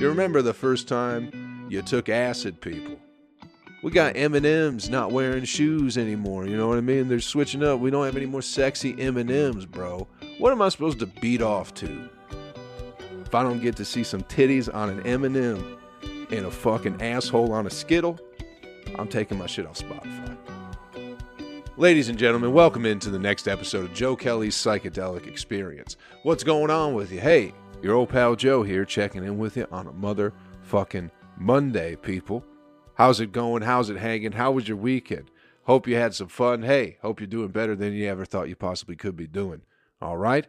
You remember the first time you took acid, people? We got M&Ms not wearing shoes anymore, you know what I mean? They're switching up. We don't have any more sexy M&Ms, bro. What am I supposed to beat off to if I don't get to see some titties on an M&M and a fucking asshole on a Skittle? I'm taking my shit off Spotify. Ladies and gentlemen, welcome into the next episode of Joe Kelly's Psychedelic Experience. What's going on with you? Hey, your old pal Joe here checking in with you on a motherfucking Monday, people. How's it going? How's it hanging? How was your weekend? Hope you had some fun. Hey, hope you're doing better than you ever thought you possibly could be doing. All right?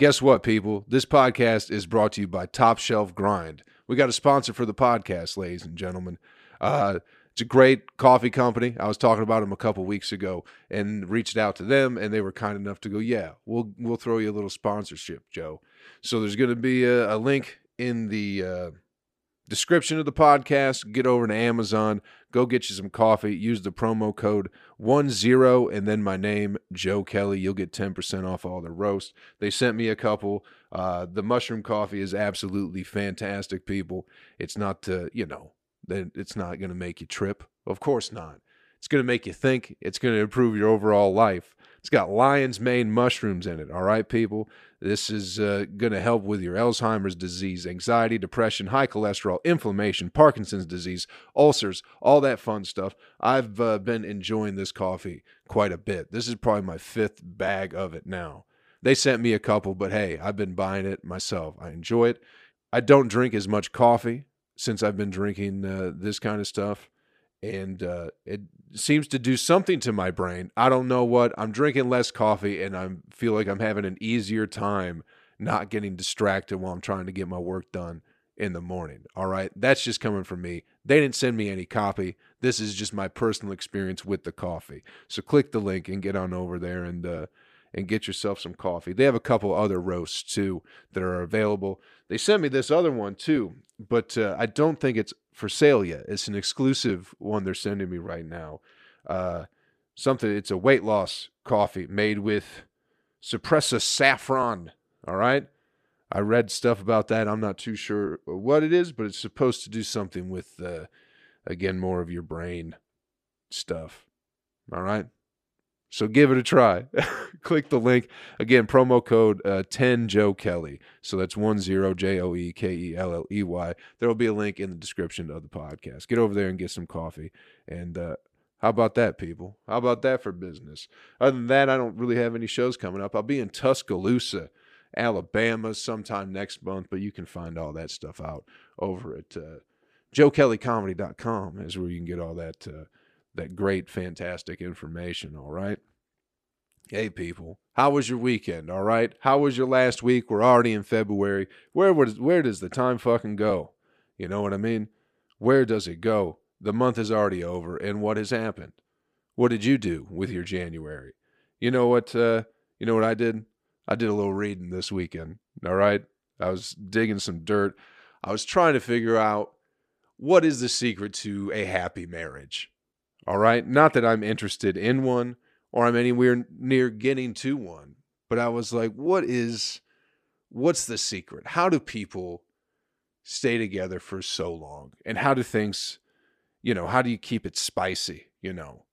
Guess what, people? This podcast is brought to you by Top Shelf Grind. We got a sponsor for the podcast, ladies and gentlemen. It's a great coffee company. I was talking about them a couple weeks ago and reached out to them, and they were kind enough to go, yeah, we'll throw you a little sponsorship, Joe. So there's going to be a link in the description of the podcast. Get over to Amazon. Go get you some coffee. Use the promo code 10 and then my name, Joe Kelly. You'll get 10% off all the roast. They sent me a couple. The mushroom coffee is absolutely fantastic, people. It's not to, you know, then it's not going to make you trip. Of course not. It's going to make you think. It's going to improve your overall life. It's got lion's mane mushrooms in it, all right, people? This is going to help with your Alzheimer's disease, anxiety, depression, high cholesterol, inflammation, Parkinson's disease, ulcers, all that fun stuff. I've been enjoying this coffee quite a bit. This is probably my 5th bag of it now. They sent me a couple, but hey, I've been buying it myself. I enjoy it. I don't drink as much coffee since I've been drinking this kind of stuff, and it seems to do something to my brain. I don't know what. I'm drinking less coffee, and I feel like I'm having an easier time not getting distracted while I'm trying to get my work done in the morning. All right, that's just coming from me. They didn't send me any copy. This is just my personal experience with the coffee. So click the link and get on over there and get yourself some coffee. They have a couple other roasts, too, that are available. They sent me this other one, too, but I don't think it's for sale yet. It's an exclusive one they're sending me right now. It's a weight loss coffee made with Suppressa saffron, all right? I read stuff about that. I'm not too sure what it is, but it's supposed to do something with, again, more of your brain stuff, all right? So give it a try. Click the link. Again, promo code 10JoeKelly. So that's 10 JOEKELLEY. There will be a link in the description of the podcast. Get over there and get some coffee. And how about that, people? How about that for business? Other than that, I don't really have any shows coming up. I'll be in Tuscaloosa, Alabama sometime next month, but you can find all that stuff out over at JoeKellyComedy.com is where you can get all that that great, fantastic information, all right? Hey, people, how was your weekend, all right? How was your last week? We're already in February. Where does the time fucking go? You know what I mean? Where does it go? The month is already over, and what has happened? What did you do with your January? You know what I did? I did a little reading this weekend, all right? I was digging some dirt. I was trying to figure out what is the secret to a happy marriage. All right, not that I'm interested in one or I'm anywhere near getting to one, but I was like, what's the secret? How do people stay together for so long? And how do things, you know, how do you keep it spicy, you know?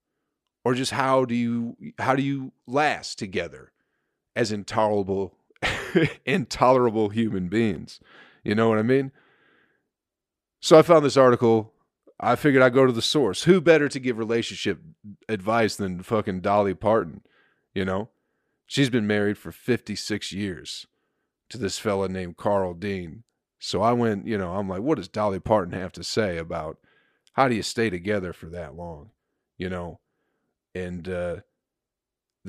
Or just how do you last together as intolerable human beings? You know what I mean? So I found this article. I figured I'd go to the source. Who better to give relationship advice than fucking Dolly Parton, you know? She's been married for 56 years to this fella named Carl Dean. So I went, you know, I'm like, what does Dolly Parton have to say about how do you stay together for that long, you know? And the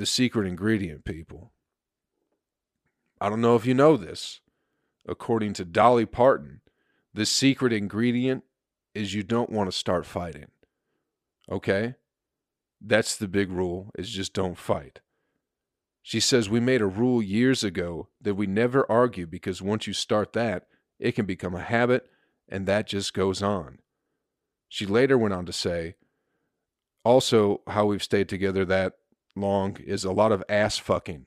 secret ingredient, people. I don't know if you know this. According to Dolly Parton, the secret ingredient is you don't want to start fighting, okay? That's the big rule, is just don't fight. She says, we made a rule years ago that we never argue because once you start that, it can become a habit and that just goes on. She later went on to say, also how we've stayed together that long is a lot of ass fucking.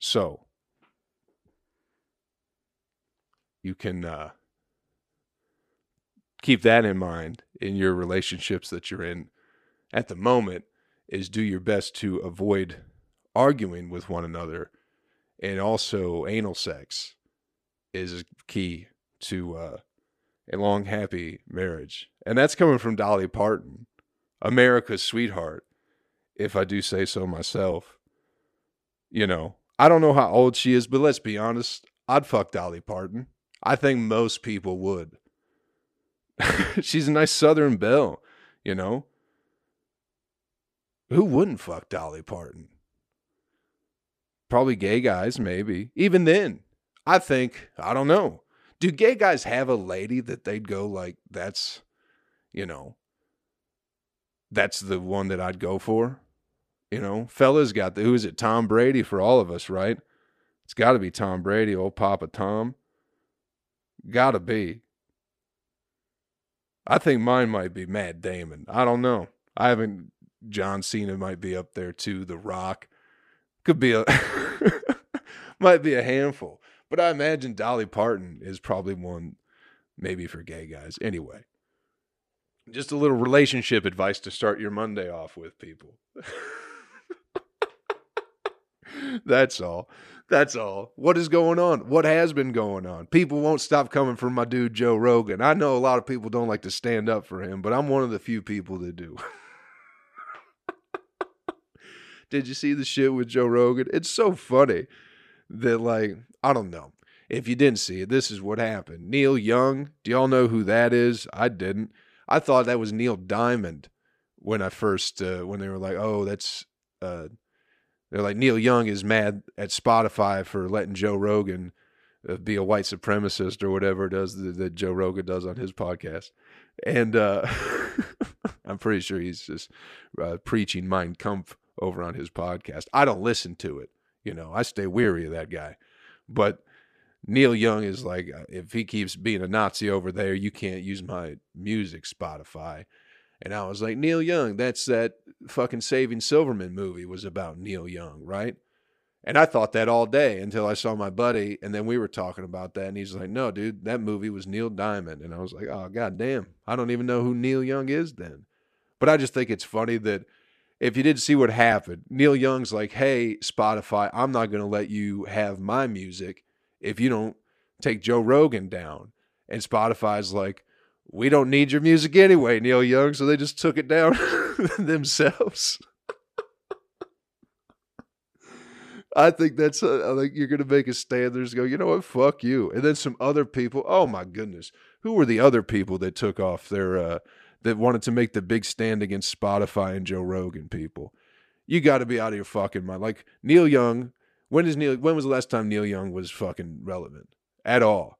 So, you can keep that in mind in your relationships that you're in at the moment, is do your best to avoid arguing with one another. And also anal sex is key to a long, happy marriage. And that's coming from Dolly Parton, America's sweetheart, if I do say so myself. You know, I don't know how old she is, but let's be honest, I'd fuck Dolly Parton. I think most people would. She's a nice Southern belle, you know. Who wouldn't fuck Dolly Parton? Probably gay guys, maybe. Even then, I think, I don't know. Do gay guys have a lady that they'd go like, that's, you know, that's the one that I'd go for? You know, fellas got the, who is it, Tom Brady for all of us, right? It's got to be Tom Brady, old Papa Tom. Got to be. I think mine might be Matt Damon. I don't know. I haven't, John Cena might be up there too, The Rock. Could be a, might be a handful. But I imagine Dolly Parton is probably one, maybe for gay guys. Anyway, just a little relationship advice to start your Monday off with, people. That's all. That's all. What is going on? What has been going on? People won't stop coming for my dude, Joe Rogan. I know a lot of people don't like to stand up for him, but I'm one of the few people that do. Did you see the shit with Joe Rogan? It's so funny that, like, I don't know. If you didn't see it, this is what happened. Neil Young, do y'all know who that is? I didn't. I thought that was Neil Diamond when I first, when they were like, oh, that's, they're like, Neil Young is mad at Spotify for letting Joe Rogan be a white supremacist or whatever it does that Joe Rogan does on his podcast. And I'm pretty sure he's just preaching Mein Kampf over on his podcast. I don't listen to it. You know, I stay weary of that guy. But Neil Young is like, if he keeps being a Nazi over there, you can't use my music, Spotify. And I was like, Neil Young, that's that fucking Saving Silverman movie was about Neil Young, right? And I thought that all day until I saw my buddy, and then we were talking about that, and he's like, no, dude, that movie was Neil Diamond. And I was like, oh, goddamn, I don't even know who Neil Young is then. But I just think it's funny that if you didn't see what happened, Neil Young's like, hey, Spotify, I'm not going to let you have my music if you don't take Joe Rogan down. And Spotify's like, we don't need your music anyway, Neil Young. So they just took it down themselves. I think that's, I think you're going to make a stand. There's go, you know what? Fuck you. And then some other people. Oh my goodness. Who were the other people that took off their, that wanted to make the big stand against Spotify and Joe Rogan, people? You got to be out of your fucking mind. Like Neil Young, when was the last time Neil Young was fucking relevant at all?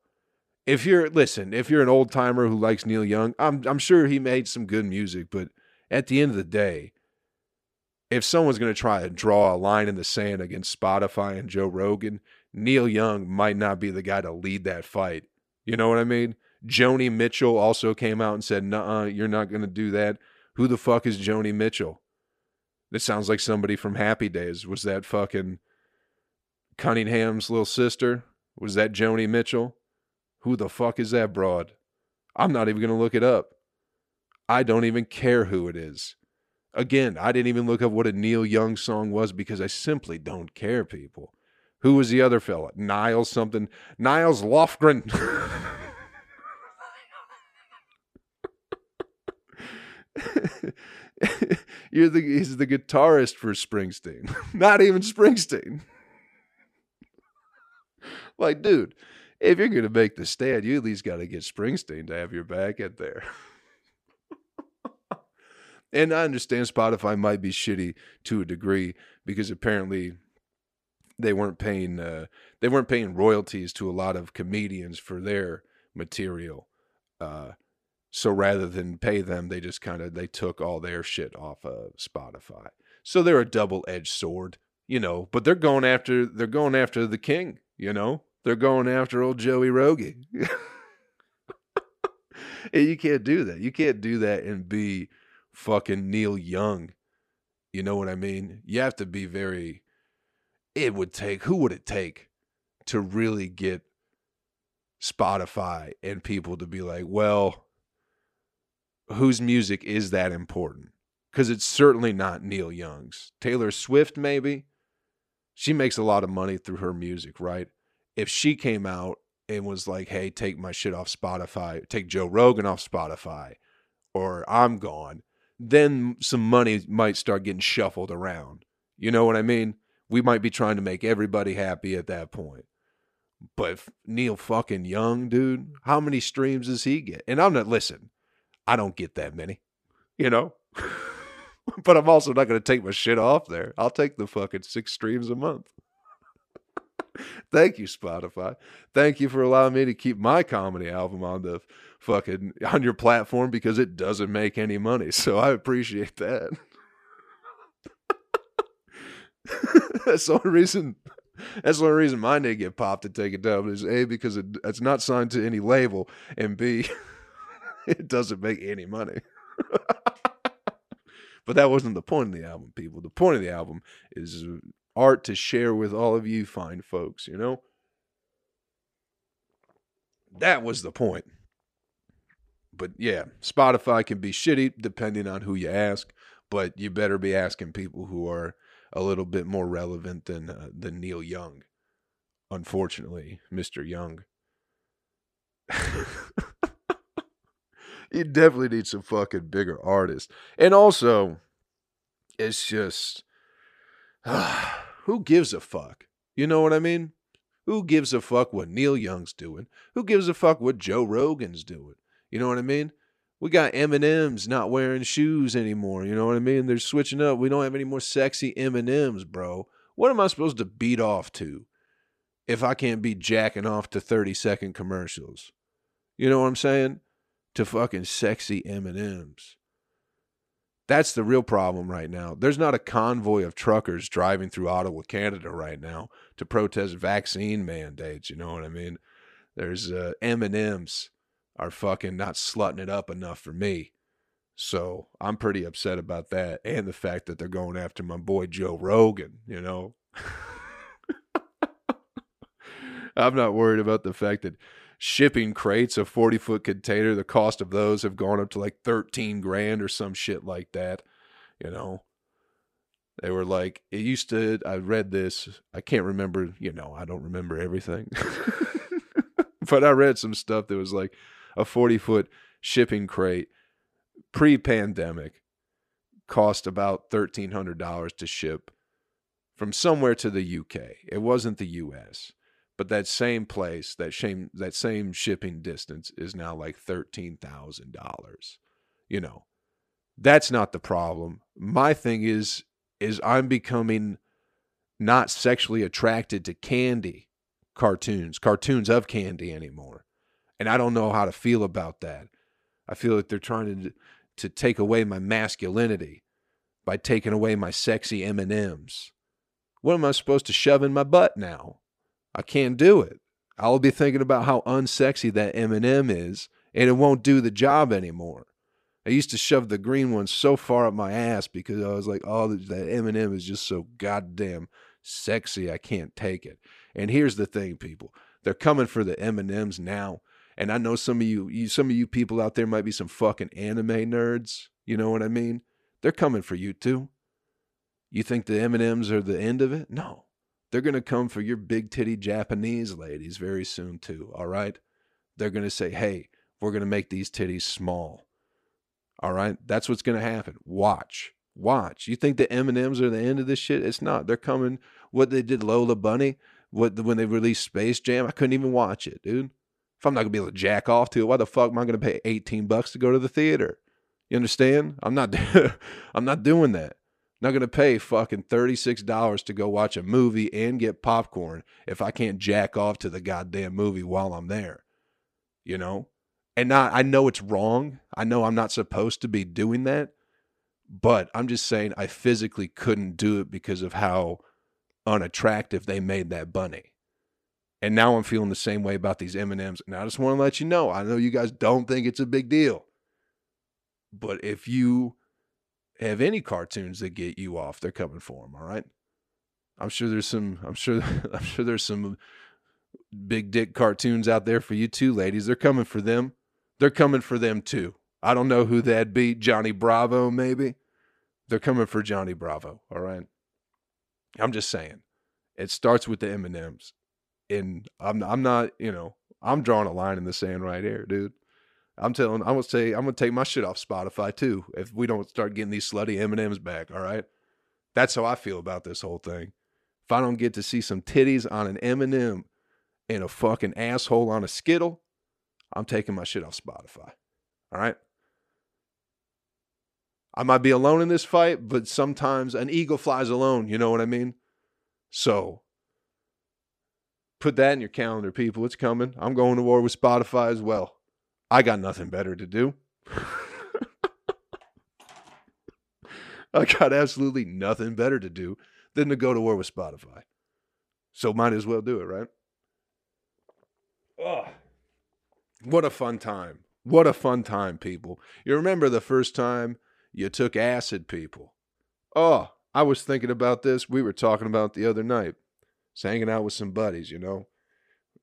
If you're, listen, if you're an old timer who likes Neil Young, I'm sure he made some good music, but at the end of the day, if someone's going to try and draw a line in the sand against Spotify and Joe Rogan, Neil Young might not be the guy to lead that fight. You know what I mean? Joni Mitchell also came out and said, nuh-uh, you're not going to do that. Who the fuck is Joni Mitchell? That sounds like somebody from Happy Days. Was that fucking Cunningham's little sister? Was that Joni Mitchell? Who the fuck is that broad? I'm not even going to look it up. I don't even care who it is. Again, I didn't even look up what a Neil Young song was because I simply don't care, people. Who was the other fella? Niles something. Niles Lofgren. He's the guitarist for Springsteen. Not even Springsteen. Like, dude, if you're going to make the stand, you at least got to get Springsteen to have your back at there. And I understand Spotify might be shitty to a degree because apparently they weren't paying royalties to a lot of comedians for their material. So rather than pay them, they just kind of, they took all their shit off of Spotify. So they're a double-edged sword, you know, but they're going after the king, you know. They're going after old Joey Rogan. You can't do that. You can't do that and be fucking Neil Young. You know what I mean? You have to be very, it would take, who would it take to really get Spotify and people to be like, well, whose music is that important, because it's certainly not Neil Young's. Taylor Swift, maybe. She makes a lot of money through her music, right? If she came out and was like, hey, take my shit off Spotify, take Joe Rogan off Spotify, or I'm gone, then some money might start getting shuffled around. You know what I mean? We might be trying to make everybody happy at that point. But Neil fucking Young, dude, how many streams does he get? And I'm not, listen, I don't get that many, you know? But I'm also not going to take my shit off there. I'll take the fucking 6 streams a month. Thank you, Spotify. Thank you for allowing me to keep my comedy album on the fucking, on your platform, because it doesn't make any money. So I appreciate that. That's the only reason. That's the only reason mine didn't get popped and taken down is A, because it's not signed to any label, and B, it doesn't make any money. But that wasn't the point of the album, people. The point of the album is art to share with all of you fine folks, you know? That was the point. But yeah, Spotify can be shitty depending on who you ask, but you better be asking people who are a little bit more relevant than Neil Young. Unfortunately, Mr. Young. You definitely need some fucking bigger artists. And also, it's just, who gives a fuck? You know what I mean? Who gives a fuck what Neil Young's doing? Who gives a fuck what Joe Rogan's doing? You know what I mean? We got M&Ms not wearing shoes anymore. You know what I mean? They're switching up. We don't have any more sexy M&Ms, bro. What am I supposed to beat off to if I can't be jacking off to 30-second commercials? You know what I'm saying? To fucking sexy M&Ms. That's the real problem right now. There's not a convoy of truckers driving through Ottawa, Canada right now to protest vaccine mandates. You know what I mean? There's M&Ms are fucking not slutting it up enough for me. So I'm pretty upset about that. And the fact that they're going after my boy Joe Rogan, you know. I'm not worried about the fact that shipping crates, a 40-foot container, the cost of those have gone up to like 13 grand or some shit like that. You know, they were like, it used to, I read this, I can't remember, you know, I don't remember everything, but I read some stuff that was like a 40-foot shipping crate pre-pandemic cost about $1,300 to ship from somewhere to the UK. It wasn't the US. But that same place, that same shipping distance is now like $13,000. You know, that's not the problem. My thing is I'm becoming not sexually attracted to candy cartoons of candy anymore. And I don't know how to feel about that. I feel like they're trying to take away my masculinity by taking away my sexy M&Ms. What am I supposed to shove in my butt now? I can't do it. I'll be thinking about how unsexy that M&M is, and it won't do the job anymore. I used to shove the green one so far up my ass because I was like, oh, that M&M is just so goddamn sexy, I can't take it. And here's the thing, people. They're coming for the M&Ms now, and I know some of you people out there might be some fucking anime nerds. You know what I mean? They're coming for you, too. You think the M&Ms are the end of it? No. They're going to come for your big titty Japanese ladies very soon too, all right? They're going to say, hey, we're going to make these titties small, all right? That's what's going to happen. Watch. You think the M&Ms are the end of this shit? It's not. They're coming, what they did Lola Bunny, when they released Space Jam, I couldn't even watch it, dude. If I'm not going to be able to jack off to it, why the fuck am I going to pay $18 to go to the theater? You understand? I'm not doing that. Not going to pay fucking $36 to go watch a movie and get popcorn if I can't jack off to the goddamn movie while I'm there, you know? And I know it's wrong. I know I'm not supposed to be doing that, but I'm just saying I physically couldn't do it because of how unattractive they made that bunny. And now I'm feeling the same way about these M&Ms. And I just want to let you know, I know you guys don't think it's a big deal, but if you have any cartoons that get you off, they're coming for them, all right? I'm sure there's some big dick cartoons out there for you too, ladies. They're coming for them. They're coming for them too, I don't know who that'd be. Johnny Bravo, maybe. They're coming for Johnny Bravo, all right? I'm just saying. It starts with the M&Ms. And I'm not, you know, I'm drawing a line in the sand right here, dude. I'm going to take my shit off Spotify, too, if we don't start getting these slutty M&Ms back, all right? That's how I feel about this whole thing. If I don't get to see some titties on an M&M and a fucking asshole on a Skittle, I'm taking my shit off Spotify, all right? I might be alone in this fight, but sometimes an eagle flies alone, you know what I mean? So, put that in your calendar, people. It's coming. I'm going to war with Spotify as well. I got nothing better to do. I got absolutely nothing better to do than to go to war with Spotify. So might as well do it, right? Ugh. What a fun time. What a fun time, people. You remember the first time you took acid, people? Oh, I was thinking about this. We were talking about it the other night. It's hanging out with some buddies, you know.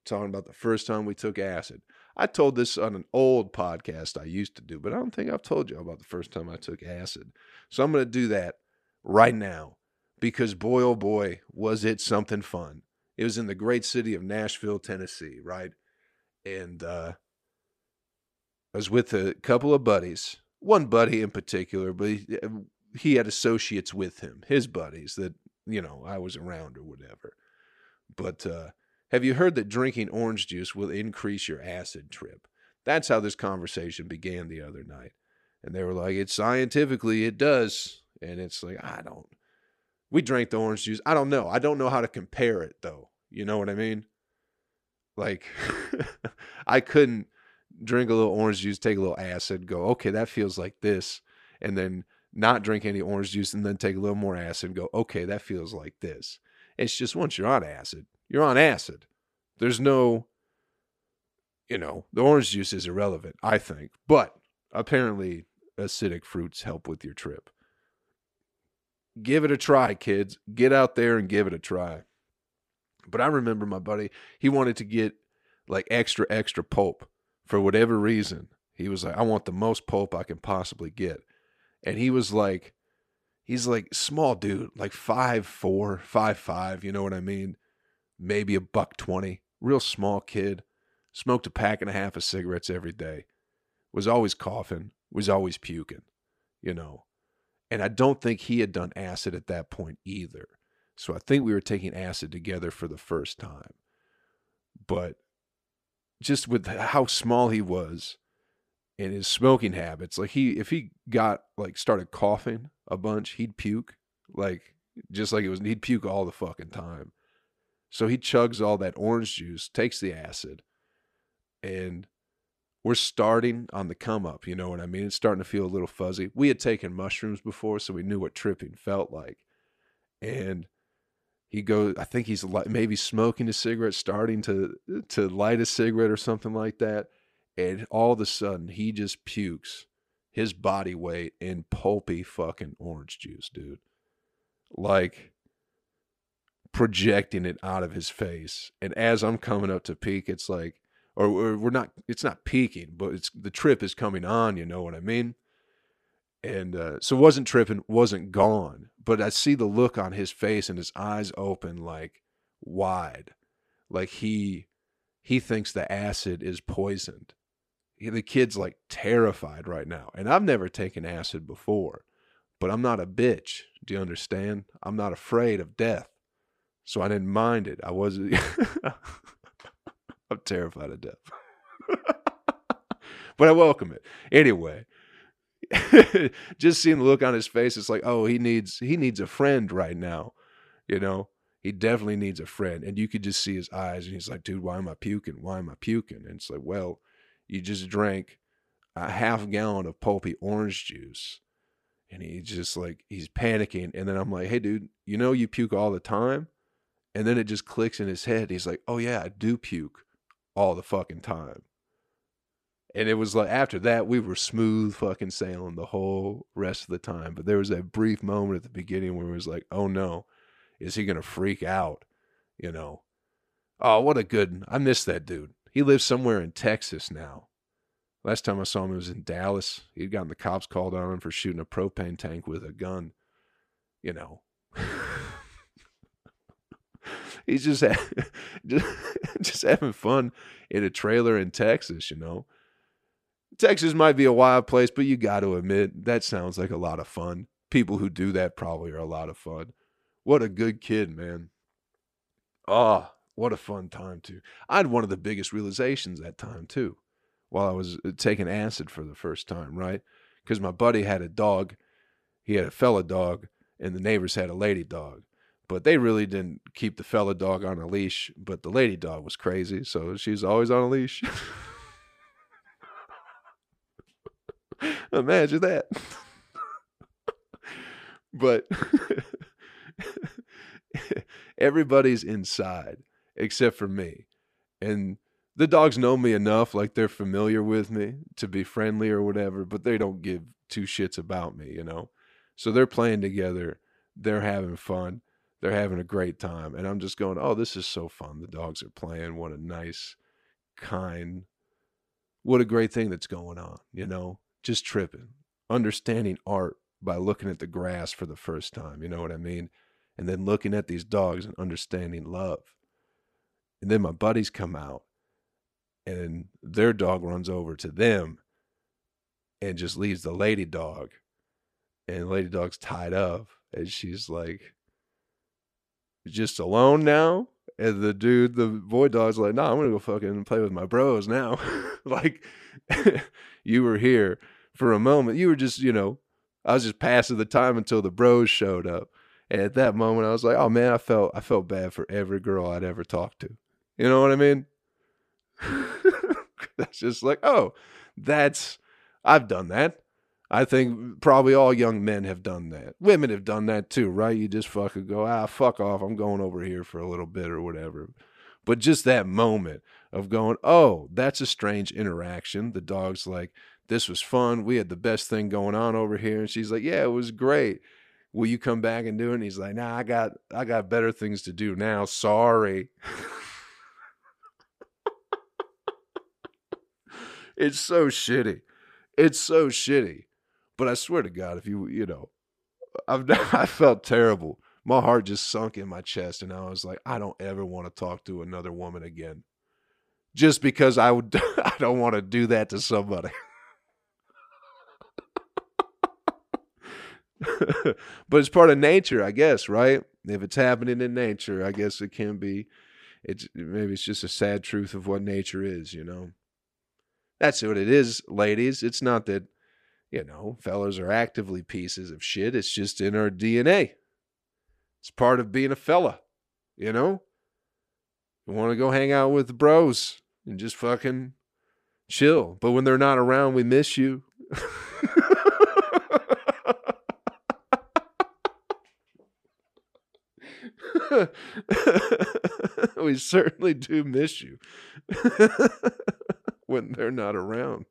Talking about the first time we took acid. I told this on an old podcast I used to do, but I don't think I've told you about the first time I took acid. So I'm going to do that right now because boy, oh boy, was it something fun. It was in the great city of Nashville, Tennessee, right? And I was with a couple of buddies, one buddy in particular, but he had associates with him, his buddies that, you know, I was around or whatever. But, have you heard that drinking orange juice will increase your acid trip? That's how this conversation began the other night. And they were like, it's scientifically, it does. And it's like, we drank the orange juice. I don't know. I don't know how to compare it though. You know what I mean? Like I couldn't drink a little orange juice, take a little acid, go, okay, that feels like this. And then not drink any orange juice and then take a little more acid and go, okay, that feels like this. It's just once you're on acid, you're on acid. There's no, you know, the orange juice is irrelevant, I think. But apparently acidic fruits help with your trip. Give it a try, kids. Get out there and give it a try. But I remember my buddy, he wanted to get like extra pulp for whatever reason. He was like, I want the most pulp I can possibly get. And he was like, he's like small dude, like 5'4", 5'5", you know what I mean? Maybe $120, real small kid, smoked a pack and a half of cigarettes every day, was always coughing, was always puking, you know. And I don't think he had done acid at that point either. So I think we were taking acid together for the first time. But just with how small he was and his smoking habits, like if he started coughing a bunch, he'd puke, he'd puke all the fucking time. So he chugs all that orange juice, takes the acid, and we're starting on the come up, you know what I mean? It's starting to feel a little fuzzy. We had taken mushrooms before, so we knew what tripping felt like. And he goes, I think he's maybe smoking a cigarette, starting to light a cigarette or something like that. And all of a sudden, he just pukes his body weight in pulpy fucking orange juice, dude. Like, projecting it out of his face. And as I'm coming up to peak, it's like, or we're not, it's not peaking, but it's, the trip is coming on, you know what I mean? And so wasn't tripping, wasn't gone, but I see the look on his face and his eyes open like wide, like he thinks the acid is poisoned. The kid's like terrified right now. And I've never taken acid before, but I'm not a bitch. Do you understand? I'm not afraid of death. So I didn't mind it. I wasn't. I'm terrified of death. But I welcome it. Anyway, just seeing the look on his face, it's like, oh, he needs a friend right now. You know, he definitely needs a friend. And you could just see his eyes. And he's like, dude, why am I puking? Why am I puking? And it's like, well, you just drank a half gallon of pulpy orange juice. And he's just like, he's panicking. And then I'm like, hey, dude, you know you puke all the time? And then it just clicks in his head. He's like, oh, yeah, I do puke all the fucking time. And it was like, after that, we were smooth fucking sailing the whole rest of the time. But there was that brief moment at the beginning where it was like, oh, no, is he going to freak out? You know, oh, what a good, I miss that dude. He lives somewhere in Texas now. Last time I saw him, it was in Dallas. He'd gotten the cops called on him for shooting a propane tank with a gun. You know, he's just having fun in a trailer in Texas, you know. Texas might be a wild place, but you got to admit, that sounds like a lot of fun. People who do that probably are a lot of fun. What a good kid, man. Oh, what a fun time, too. I had one of the biggest realizations that time, too, while I was taking acid for the first time, right? Because my buddy had a dog. He had a fella dog, and the neighbors had a lady dog. But they really didn't keep the fella dog on a leash, but the lady dog was crazy, so she's always on a leash. Imagine that. But everybody's inside except for me. And the dogs know me enough, like they're familiar with me to be friendly or whatever, but they don't give two shits about me, you know? So they're playing together. They're having fun. They're having a great time. And I'm just going, oh, this is so fun. The dogs are playing. What a nice, kind, what a great thing that's going on, you know? Just tripping, understanding art by looking at the grass for the first time, you know what I mean? And then looking at these dogs and understanding love. And then my buddies come out and their dog runs over to them and just leaves the lady dog. And the lady dog's tied up and she's like, just alone now? And the dude, the boy dog's like, nah, I'm gonna go fucking play with my bros now. Like, you were here for a moment. You were just, you know, I was just passing the time until the bros showed up. And at that moment, I was like, oh, man, I felt bad for every girl I'd ever talked to. You know what I mean? That's just like, oh, I've done that. I think probably all young men have done that. Women have done that too, right? You just fucking go, fuck off. I'm going over here for a little bit or whatever. But just that moment of going, oh, that's a strange interaction. The dog's like, this was fun. We had the best thing going on over here. And she's like, yeah, it was great. Will you come back and do it? And he's like, nah, I got better things to do now. Sorry. It's so shitty. It's so shitty. But I swear to God, if you know, I felt terrible. My heart just sunk in my chest. And I was like, I don't ever want to talk to another woman again. Just because I don't want to do that to somebody. But it's part of nature, I guess, right? If it's happening in nature, I guess it can be. Maybe it's just a sad truth of what nature is, you know? That's what it is, ladies. It's not that, you know, fellas are actively pieces of shit. It's just in our DNA. It's part of being a fella, you know? You want to go hang out with the bros and just fucking chill. But when they're not around, we miss you. We certainly do miss you when they're not around.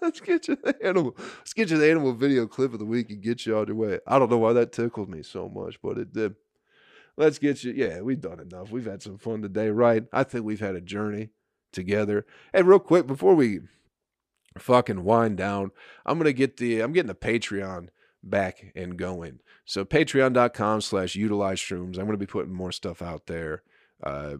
Let's get you the animal video clip of the week and get you out of your way. I don't know why that tickled me so much, but it did. Let's get you. Yeah, we've done enough. We've had some fun today, right? I think we've had a journey together. And real quick, before we fucking wind down, I'm getting a Patreon back and going. So patreon.com/utilizeshrooms. I'm going to be putting more stuff out there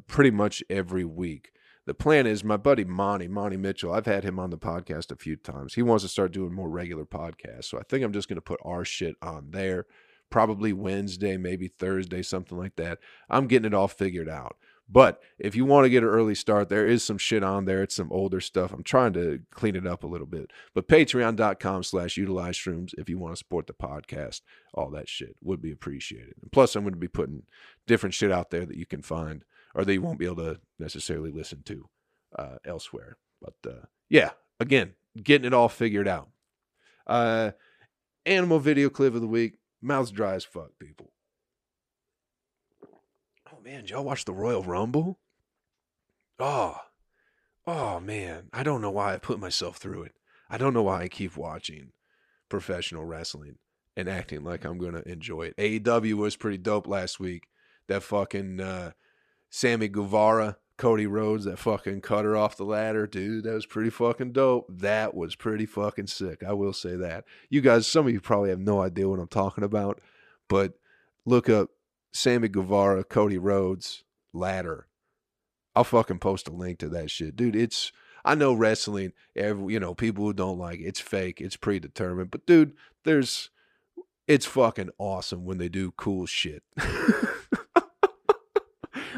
pretty much every week. The plan is my buddy Monty Mitchell, I've had him on the podcast a few times. He wants to start doing more regular podcasts. So I think I'm just going to put our shit on there. Probably Wednesday, maybe Thursday, something like that. I'm getting it all figured out. But if you want to get an early start, there is some shit on there. It's some older stuff. I'm trying to clean it up a little bit. But patreon.com/utilizeshrooms if you want to support the podcast, all that shit would be appreciated. And plus, I'm going to be putting different shit out there that you can find or that you won't be able to necessarily listen to elsewhere. But yeah, again, getting it all figured out. Animal video clip of the week. Mouth's dry as fuck, people. Oh, man, y'all watch the Royal Rumble? Oh, man. I don't know why I put myself through it. I don't know why I keep watching professional wrestling and acting like I'm going to enjoy it. AEW was pretty dope last week. That fucking Sammy Guevara Cody Rhodes, that fucking cutter off the ladder, dude, that was pretty fucking dope. That was pretty fucking sick. I will say that. You guys, some of you probably have no idea what I'm talking about, but look up Sammy Guevara, Cody Rhodes, ladder. I'll fucking post a link to that shit. Dude, it's, I know wrestling, people who don't like it, it's fake, it's predetermined, but dude, it's fucking awesome when they do cool shit.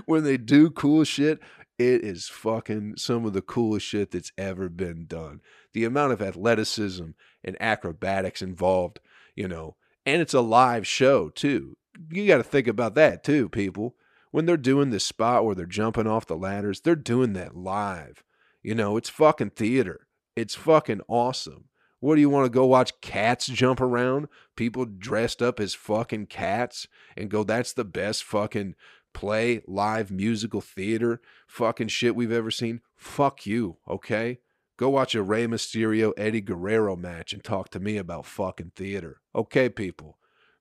When they do cool shit, it is fucking some of the coolest shit that's ever been done. The amount of athleticism and acrobatics involved, and it's a live show too. You got to think about that too, people. When they're doing this spot where they're jumping off the ladders, they're doing that live. It's fucking theater. It's fucking awesome. What do you want to go watch cats jump around? People dressed up as fucking cats and go, that's the best fucking play, live musical theater, fucking shit we've ever seen. Fuck you, okay? Go watch a Rey Mysterio, Eddie Guerrero match and talk to me about fucking theater. Okay, people.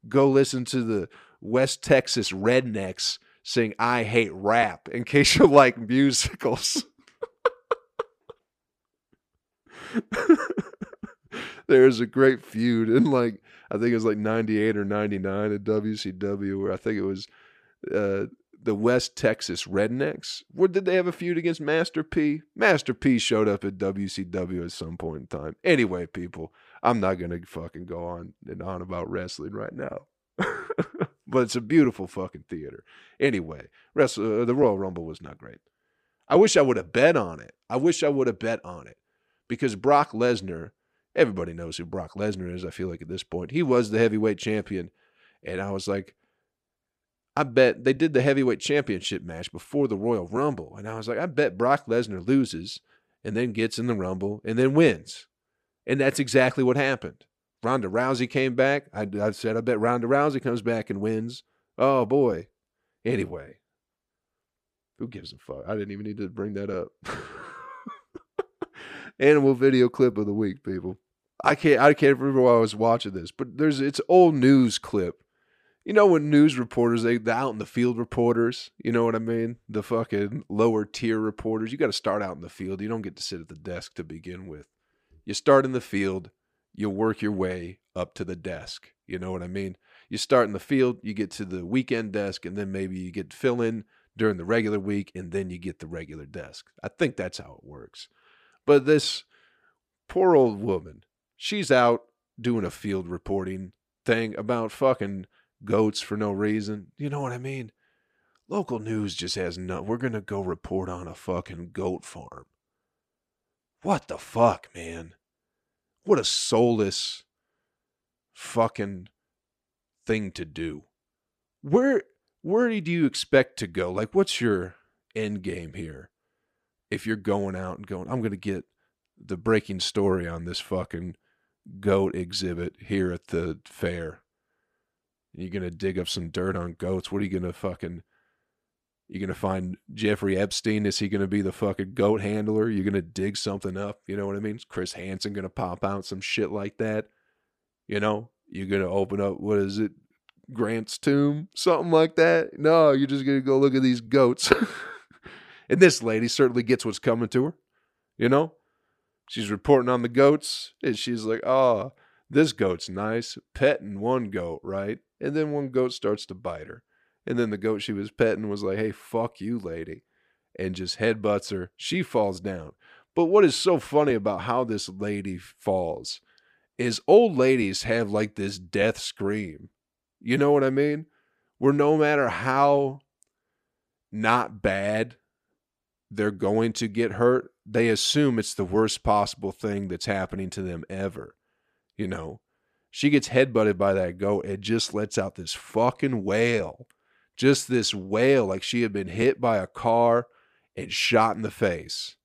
Go listen to the West Texas Rednecks sing I Hate Rap in case you like musicals. There's a great feud in I think it was 98 or 99 at WCW, where I think it was the West Texas Rednecks. Where did they have a feud against Master P? Master P showed up at WCW at some point in time. Anyway, people, I'm not going to fucking go on and on about wrestling right now. But it's a beautiful fucking theater. Anyway, the Royal Rumble was not great. I wish I would have bet on it. Because Brock Lesnar, everybody knows who Brock Lesnar is, I feel like at this point. He was the heavyweight champion. And I was like, I bet they did the heavyweight championship match before the Royal Rumble. And I was like, I bet Brock Lesnar loses and then gets in the Rumble and then wins. And that's exactly what happened. Ronda Rousey came back. I said, I bet Ronda Rousey comes back and wins. Oh, boy. Anyway, who gives a fuck? I didn't even need to bring that up. Animal video clip of the week, people. I can't remember why I was watching this, but it's old news clip. When news reporters, the out in the field reporters, you know what I mean? The fucking lower tier reporters. You got to start out in the field. You don't get to sit at the desk to begin with. You start in the field. You work your way up to the desk. You know what I mean? You start in the field, you get to the weekend desk, and then maybe you get fill in during the regular week, and then you get the regular desk. I think that's how it works. But this poor old woman, she's out doing a field reporting thing about fucking goats for no reason. You know what I mean? Local news just has no, we're going to go report on a fucking goat farm. What the fuck, man? What a soulless fucking thing to do. Where do you expect to go? What's your end game here? If you're going out and going, I'm going to get the breaking story on this fucking goat exhibit here at the fair. You're going to dig up some dirt on goats. What are you going to fucking... You're going to find Jeffrey Epstein. Is he going to be the fucking goat handler? You're going to dig something up. You know what I mean? Is Chris Hansen going to pop out some shit like that? You're going to open up, what is it? Grant's tomb? Something like that? No, you're just going to go look at these goats. And this lady certainly gets what's coming to her. She's reporting on the goats. And she's like, oh, this goat's nice. Petting one goat, right? And then one goat starts to bite her. And then the goat she was petting was like, hey, fuck you, lady. And just headbutts her. She falls down. But what is so funny about how this lady falls is old ladies have this death scream. You know what I mean? Where no matter how not bad they're going to get hurt, they assume it's the worst possible thing that's happening to them ever. She gets headbutted by that goat and just lets out this fucking wail. Just this wail like she had been hit by a car and shot in the face,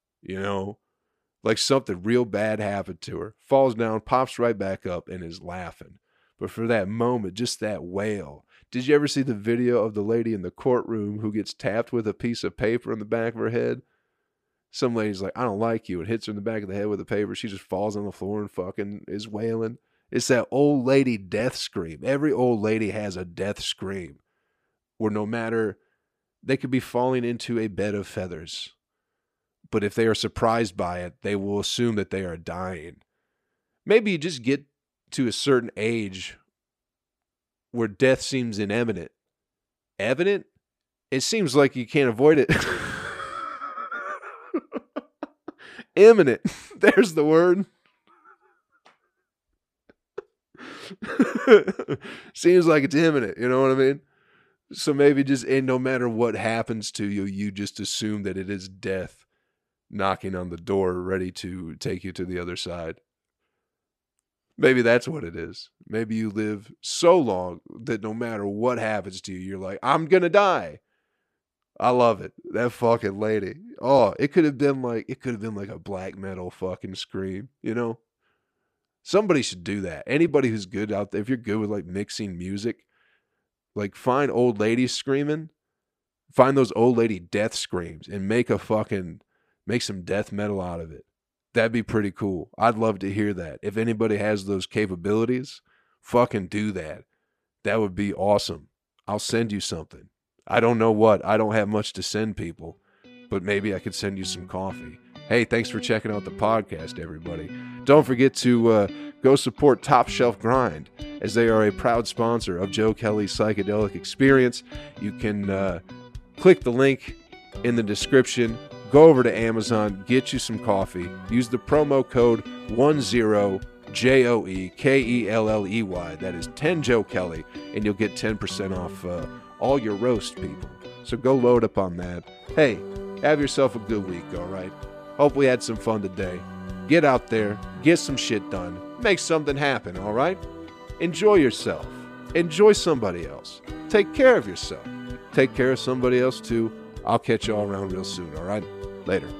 like something real bad happened to her. Falls down, pops right back up, and is laughing. But for that moment, just that wail. Did you ever see the video of the lady in the courtroom who gets tapped with a piece of paper in the back of her head? Some lady's like, I don't like you. It hits her in the back of the head with a paper. She just falls on the floor and fucking is wailing. It's that old lady death scream. Every old lady has a death scream. Where no matter they could be falling into a bed of feathers. But if they are surprised by it, they will assume that they are dying. Maybe you just get to a certain age where death seems imminent. Evident? It seems like you can't avoid it. Imminent. There's the word. Seems like it's imminent, you know what I mean? So maybe just, and no matter what happens to you, you just assume that it is death knocking on the door, ready to take you to the other side. Maybe that's what it is. Maybe you live so long that no matter what happens to you, you're like, I'm gonna die. I love it. That fucking lady. Oh, it could have been like a black metal fucking scream, you know? Somebody should do that. Anybody who's good out there, if you're good with like mixing music, like find old ladies screaming, find those old lady death screams and make some death metal out of it. That'd be pretty cool. I'd love to hear that. If anybody has those capabilities, fucking do that. That would be awesome. I'll send you something. I don't know what. I don't have much to send people, but maybe I could send you some coffee. Hey, thanks for checking out the podcast, everybody. Don't forget to go support Top Shelf Grind, as they are a proud sponsor of Joe Kelly's Psychedelic Experience. You can click the link in the description. Go over to Amazon, get you some coffee. Use the promo code 10JOEKELLEY. That is 10 Joe Kelly, and you'll get 10% off all your roast, people. So go load up on that. Hey, have yourself a good week, all right? Hope we had some fun today. Get out there, get some shit done, make something happen, all right? Enjoy yourself. Enjoy somebody else. Take care of yourself. Take care of somebody else, too. I'll catch you all around real soon, all right? Later.